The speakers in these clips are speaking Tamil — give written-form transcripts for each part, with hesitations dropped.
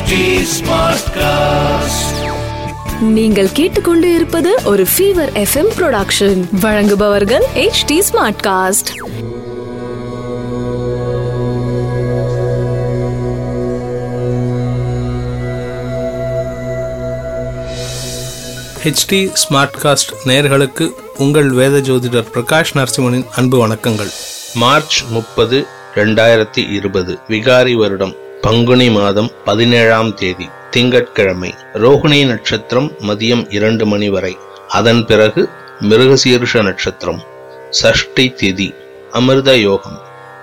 HD SmartCast. நீங்கள் கேட்டுக்கொண்டு இருப்பது ஒரு ஃபீவர் FM ப்ரொடக்ஷன். வழங்குபவர்கள் HD SmartCast. HD SmartCast நேயர்களுக்கு உங்கள் வேத ஜோதிடர் பிரகாஷ் நரசிம்மனின் அன்பு வணக்கங்கள். மார்ச் 30, 2020 விகாரி வருடம் பங்குனி மாதம் 17ஆம் தேதி திங்கட்கிழமை ரோகிணி நட்சத்திரம் மதியம் 2 மணி வரை. அதன் பிறகு மிருகசீர்ஷ நட்சத்திரம் சஷ்டி திதி அமிர்த யோகம்.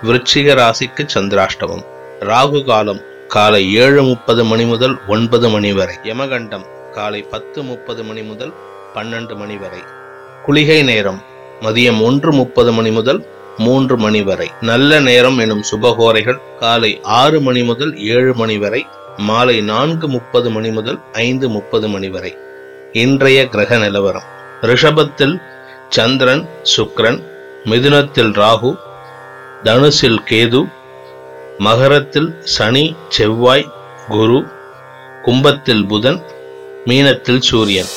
விருச்சிக ராசிக்கு சந்திராஷ்டமம். ராகு காலம் காலை 7:30 மணி முதல் 9 மணி வரை. யமகண்டம் காலை 10:30 மணி முதல் 12 மணி வரை. குளிகை நேரம் மதியம் 1:30 மணி முதல் 3 மணி வரை. நல்ல நேரம் எனும் சுபகோரைகள் காலை 6 மணி முதல் 7 மணி வரை, மாலை 4:30 மணி முதல் 5:30 மணி வரை. இன்றைய கிரக நிலவரம்: ரிஷபத்தில் சந்திரன், சுக்கிரன், மிதுனத்தில் ராகு, தனுசில் கேது, மகரத்தில் சனி, செவ்வாய், குரு, கும்பத்தில் புதன், மீனத்தில் சூரியன்.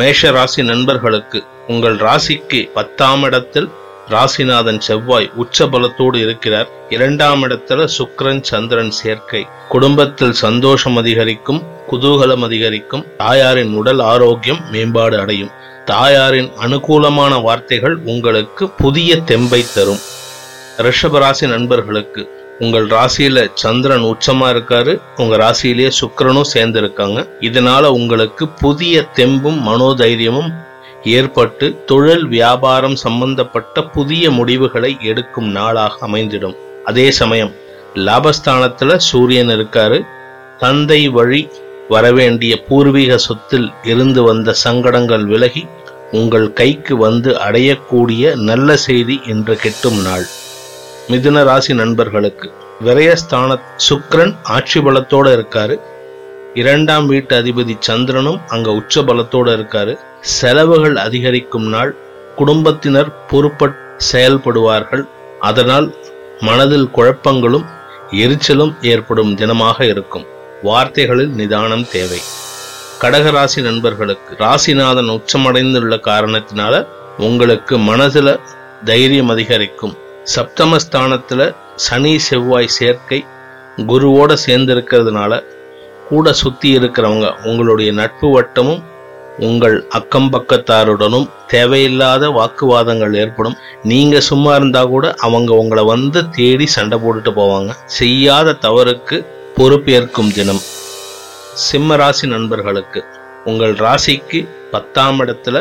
மேஷ ராசி நண்பர்களுக்கு உங்கள் ராசிக்கு 10ஆம் இடத்தில் ராசிநாதன் செவ்வாய் உச்ச பலத்தோடு இருக்கிறார். 2ஆம் இடத்துல சுக்கிரன் சந்திரன் சேர்க்கை. குடும்பத்தில் சந்தோஷம் அதிகரிக்கும், குதூகலம் அதிகரிக்கும். தாயாரின் உடல் ஆரோக்கியம் மேம்பாடு அடையும். தாயாரின் அனுகூலமான வார்த்தைகள் உங்களுக்கு புதிய தெம்பை தரும். ரிஷபராசி நண்பர்களுக்கு உங்கள் ராசியில சந்திரன் உச்சமா இருக்காரு, உங்க ராசியிலேயே சுக்கிரனும் சேர்ந்து இருக்காங்க. இதனால உங்களுக்கு புதிய தெம்பும் மனோதைரியமும் ஏற்பட்டு தொழில் வியாபாரம் சம்பந்தப்பட்ட புதிய முடிவுகளை எடுக்கும் நாளாக அமைந்திடும். அதே சமயம் லாபஸ்தானத்துல சூரியன் இருக்காரு. தந்தை வழி வரவேண்டிய பூர்வீக சொத்தில் இருந்து வந்த சங்கடங்கள் விலகி உங்கள் கைக்கு வந்து அடையக்கூடிய நல்ல செய்தி இன்று கிட்டும் நாள். மிதுன ராசி நண்பர்களுக்கு விரயஸ்தான சுக்கிரன் ஆட்சி பலத்தோட இருக்காரு. 2ஆம் வீட்டு அதிபதி சந்திரனும் அங்க உச்ச பலத்தோட இருக்காரு. செலவுகள் அதிகரிக்கும் நாள். குடும்பத்தினர் பொறுப்பட்டு செயல்படுவார்கள். அதனால் மனதில் குழப்பங்களும் எரிச்சலும் ஏற்படும் தினமாக இருக்கும். வார்த்தைகளில் நிதானம் தேவை. கடகராசி நண்பர்களுக்கு ராசிநாதன் உச்சமடைந்துள்ள காரணத்தினால உங்களுக்கு மனசுல தைரியம் அதிகரிக்கும். சப்தமஸ்தானத்துல சனி செவ்வாய் சேர்க்கை குருவோட சேர்ந்து இருக்கிறதுனால கூட சுத்தி இருக்கிறவங்க, உங்களுடைய நட்பு வட்டமும் உங்கள் அக்கம் பக்கத்தாருடனும் தேவையில்லாத வாக்குவாதங்கள் ஏற்படும். நீங்க சும்மா இருந்தா கூட அவங்க உங்களை வந்து தேடி சண்டை போட்டுட்டு போவாங்க. செய்யாத தவறுக்கு பொறுப்பேற்கும் தினம். சிம்ம ராசி நண்பர்களுக்கு உங்கள் ராசிக்கு 10ஆம் இடத்துல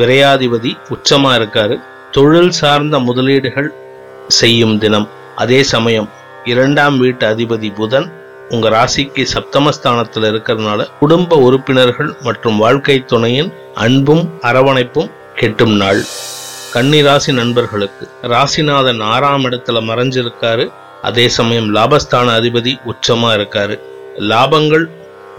விரையாதிபதி உச்சமா இருக்காரு. தொழில் சார்ந்த முதலீடுகள் செய்யும் தினம். அதே சமயம் 2ஆம் வீட்டு அதிபதி புதன் உங்க ராசிக்கு சப்தமஸ்தானத்தில் இருக்கிறதுனால குடும்ப உறுப்பினர்கள் மற்றும் வாழ்க்கை துணையின் அன்பும் அரவணைப்பும் கெட்டும் நாள். கன்னி ராசி நண்பர்களுக்கு ராசிநாதன் 6ஆம் இடத்துல மறைஞ்சிருக்காரு. அதே சமயம் லாபஸ்தான அதிபதி உச்சமா இருக்காரு. லாபங்கள்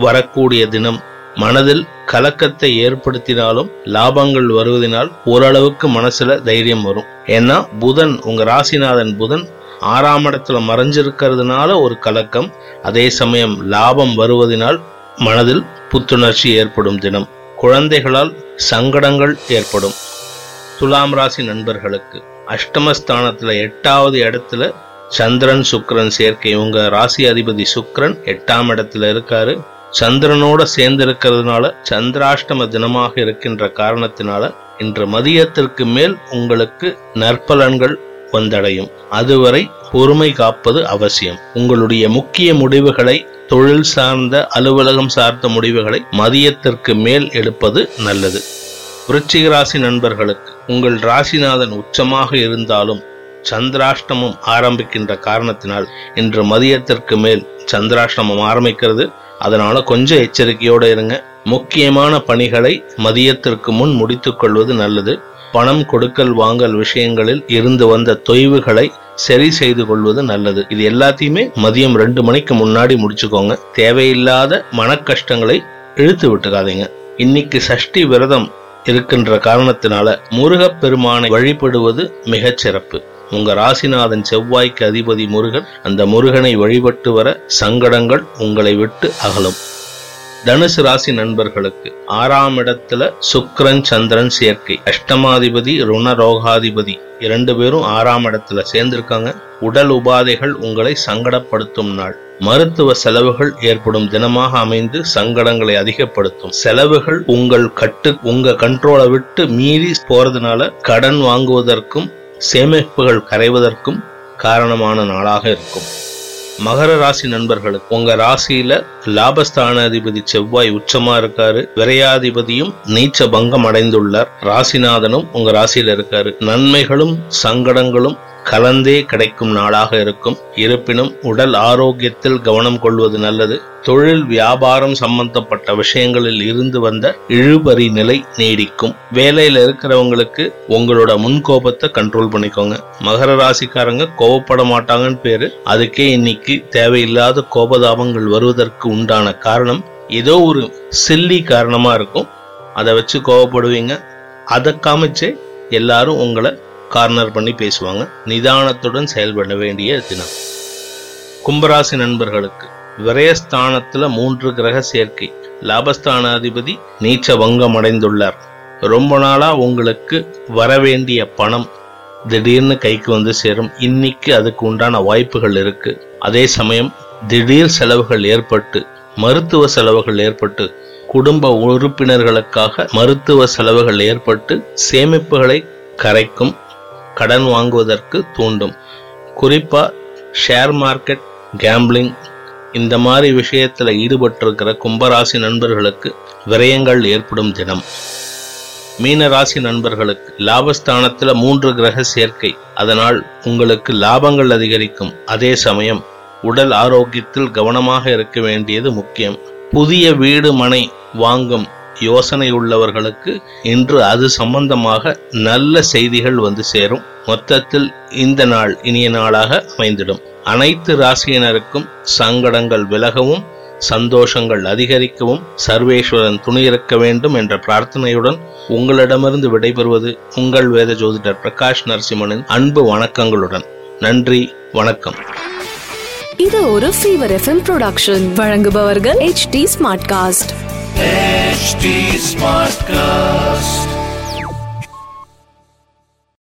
வரக்கூடிய தினம். மனதில் கலக்கத்தை ஏற்படுத்தினாலும் லாபங்கள் வருவதனால் ஓரளவுக்கு மனசுல தைரியம் வரும். ஏன்னா புதன் உங்க ராசிநாதன் புதன் 6ஆம் இடத்துல மறைஞ்சிருக்கிறதுனால ஒரு கலக்கம். அதே சமயம் லாபம் வருவதனால் மனதில் புத்துணர்ச்சி ஏற்படும் தினம். குழந்தைகளால் சங்கடங்கள் ஏற்படும். துலாம் ராசி நண்பர்களுக்கு அஷ்டமஸ்தானத்துல 8ஆவது இடத்துல சந்திரன் சுக்கிரன் சேர்க்கை. உங்க ராசி அதிபதி சுக்கிரன் 8ஆம் இடத்துல இருக்காரு. சந்திரனோட சேர்ந்து இருக்கிறதுனால சந்திராஷ்டம தினமாக இருக்கின்ற காரணத்தினால இன்று மதியத்திற்கு மேல் உங்களுக்கு நற்பலன்கள் வந்தடையும். அதுவரை பொறுமை காப்பது அவசியம். உங்களுடைய முக்கிய முடிவுகளை, தொழில் சார்ந்த அலுவலகம் சார்ந்த முடிவுகளை மதியத்திற்கு மேல் எடுப்பது நல்லது. விருச்சிக ராசி நண்பர்களுக்கு உங்கள் ராசிநாதன் உச்சமாக இருந்தாலும் சந்திராஷ்டமம் ஆரம்பிக்கின்ற காரணத்தினால் இன்று மதியத்திற்கு மேல் சந்திராஷ்டமம் ஆரம்பிக்கிறது. அதனால கொஞ்சம் எச்சரிக்கையோடு இருங்க. முக்கியமான பணிகளை மதியத்திற்கு முன் முடித்துக் கொள்வது நல்லது. பணம் கொடுக்கல் வாங்கல் விஷயங்களில் இருந்து வந்த தொய்வுகளை சரி செய்து கொள்வது நல்லது. இது எல்லாத்தையுமே மதியம் 2 மணிக்கு முன்னாடி முடிச்சுக்கோங்க. தேவையில்லாத மன கஷ்டங்களை இழுத்து விட்டுக்காதீங்க. இன்னைக்கு சஷ்டி விரதம் இருக்கின்ற காரணத்தினால முருகப்பெருமானை வழிபடுவது மிகச் சிறப்பு. உங்க ராசிநாதன் செவ்வாய்க்கு அதிபதி முருகன். அந்த முருகனை வழிபட்டு வர சங்கடங்கள் உங்களை விட்டு அகலும். தனுசு ராசி நண்பர்களுக்கு 6ஆம் இடத்துல சுக்கிரன் சந்திரன் சேர்க்கை. அஷ்டமாதிபதி ருண ரோகாதிபதி 2 பேரும் 6ஆம் இடத்துல சேர்ந்திருக்காங்க. உடல் உபாதைகள் உங்களை சங்கடப்படுத்தும் நாள். மருத்துவ செலவுகள் ஏற்படும் தினமாக அமைந்து சங்கடங்களை அதிகப்படுத்தும். செலவுகள் உங்க கண்ட்ரோலை விட்டு மீறி போறதுனால கடன் வாங்குவதற்கும் சேமிப்புகள் கரைவதற்கும் காரணமான நாளாக இருக்கும். மகர ராசி நண்பர்களுக்கு உங்க ராசியில லாபஸ்தானாதிபதி செவ்வாய் உச்சமா இருக்காரு. விரையாதிபதியும் நீச்ச பங்கம் அடைந்துள்ளார். ராசிநாதனும் உங்க ராசியில இருக்காரு. நன்மைகளும் சங்கடங்களும் கலந்தே கிடைக்கும் நாளாக இருக்கும். இருப்பினும் உடல் ஆரோக்கியத்தில் கவனம் கொள்வது நல்லது. தொழில் வியாபாரம் சம்பந்தப்பட்ட விஷயங்களில் இருந்து வந்த இழுபறி நிலை நீடிக்கும். வேலையில இருக்கிறவங்களுக்கு உங்களோட முன்கோபத்தை கண்ட்ரோல் பண்ணிக்கோங்க. மகர ராசிக்காரங்க கோபப்பட மாட்டாங்கன்னு பேரு, அதுக்கே இன்னைக்கு தேவையில்லாத கோபதாபங்கள் வருவதற்கு உண்டான காரணம் ஏதோ ஒரு சில்லி காரணமா இருக்கும். அதை வச்சு கோபப்படுவீங்க. அதை காமிச்சே எல்லாரும் உங்களை கார்னர் பண்ணி பேசுவாங்க. நிதானத்துடன் செயல்பட வேண்டிய தினம். கும்பராசி நண்பர்களுக்கு விரயஸ்தானத்துல 3 கிரக சேர்க்கை. லாபஸ்தானாதிபதி நீச்ச வங்கம் அடைந்துள்ளார். ரொம்ப நாளா உங்களுக்கு வரவேண்டிய பணம் திடீர்னு கைக்கு வந்து சேரும். இன்னைக்கு அதுக்கு உண்டான வாய்ப்புகள் இருக்கு. அதே சமயம் திடீர் செலவுகள் ஏற்பட்டு மருத்துவ செலவுகள் ஏற்பட்டு குடும்ப உறுப்பினர்களுக்காக மருத்துவ செலவுகள் ஏற்பட்டு சேமிப்புகளை கரைக்கும். கடன் வாங்குவதற்கு தூண்டும். குறிப்பா ஷேர் மார்க்கெட், கேம்பிளிங் இந்த மாதிரி விஷயத்துல ஈடுபட்டிருக்கிற கும்பராசி நண்பர்களுக்கு விரயங்கள் ஏற்படும் தினம். மீன ராசி நண்பர்களுக்கு லாபஸ்தானத்துல 3 கிரக சேர்க்கை. அதனால் உங்களுக்கு லாபங்கள் அதிகரிக்கும். அதே சமயம் உடல் ஆரோக்கியத்தில் கவனமாக இருக்க வேண்டியது முக்கியம். புதிய வீடு மனை வாங்கும் யோசனை உள்ளவர்களுக்கு இன்று அது சம்பந்தமாக நல்ல செய்திகள் வந்து சேரும். மொத்தத்தில் இந்த நாள் இனிய நாளாக அமைந்திடும். அனைத்து ராசியினருக்கும் சங்கடங்கள் விலகவும் சந்தோஷங்கள் அதிகரிக்கவும் சர்வேஸ்வரன் துணை இருக்க வேண்டும் என்ற பிரார்த்தனையுடன் உங்களிடமிருந்து விடைபெறுவது உங்கள் வேத ஜோதிடர் பிரகாஷ் நரசிம்மனின் அன்பு வணக்கங்களுடன். நன்றி, வணக்கம். இது ஒரு ஃபீவர் FM ப்ரொடக்ஷன். வழங்குபவர்கள் HD SmartCast.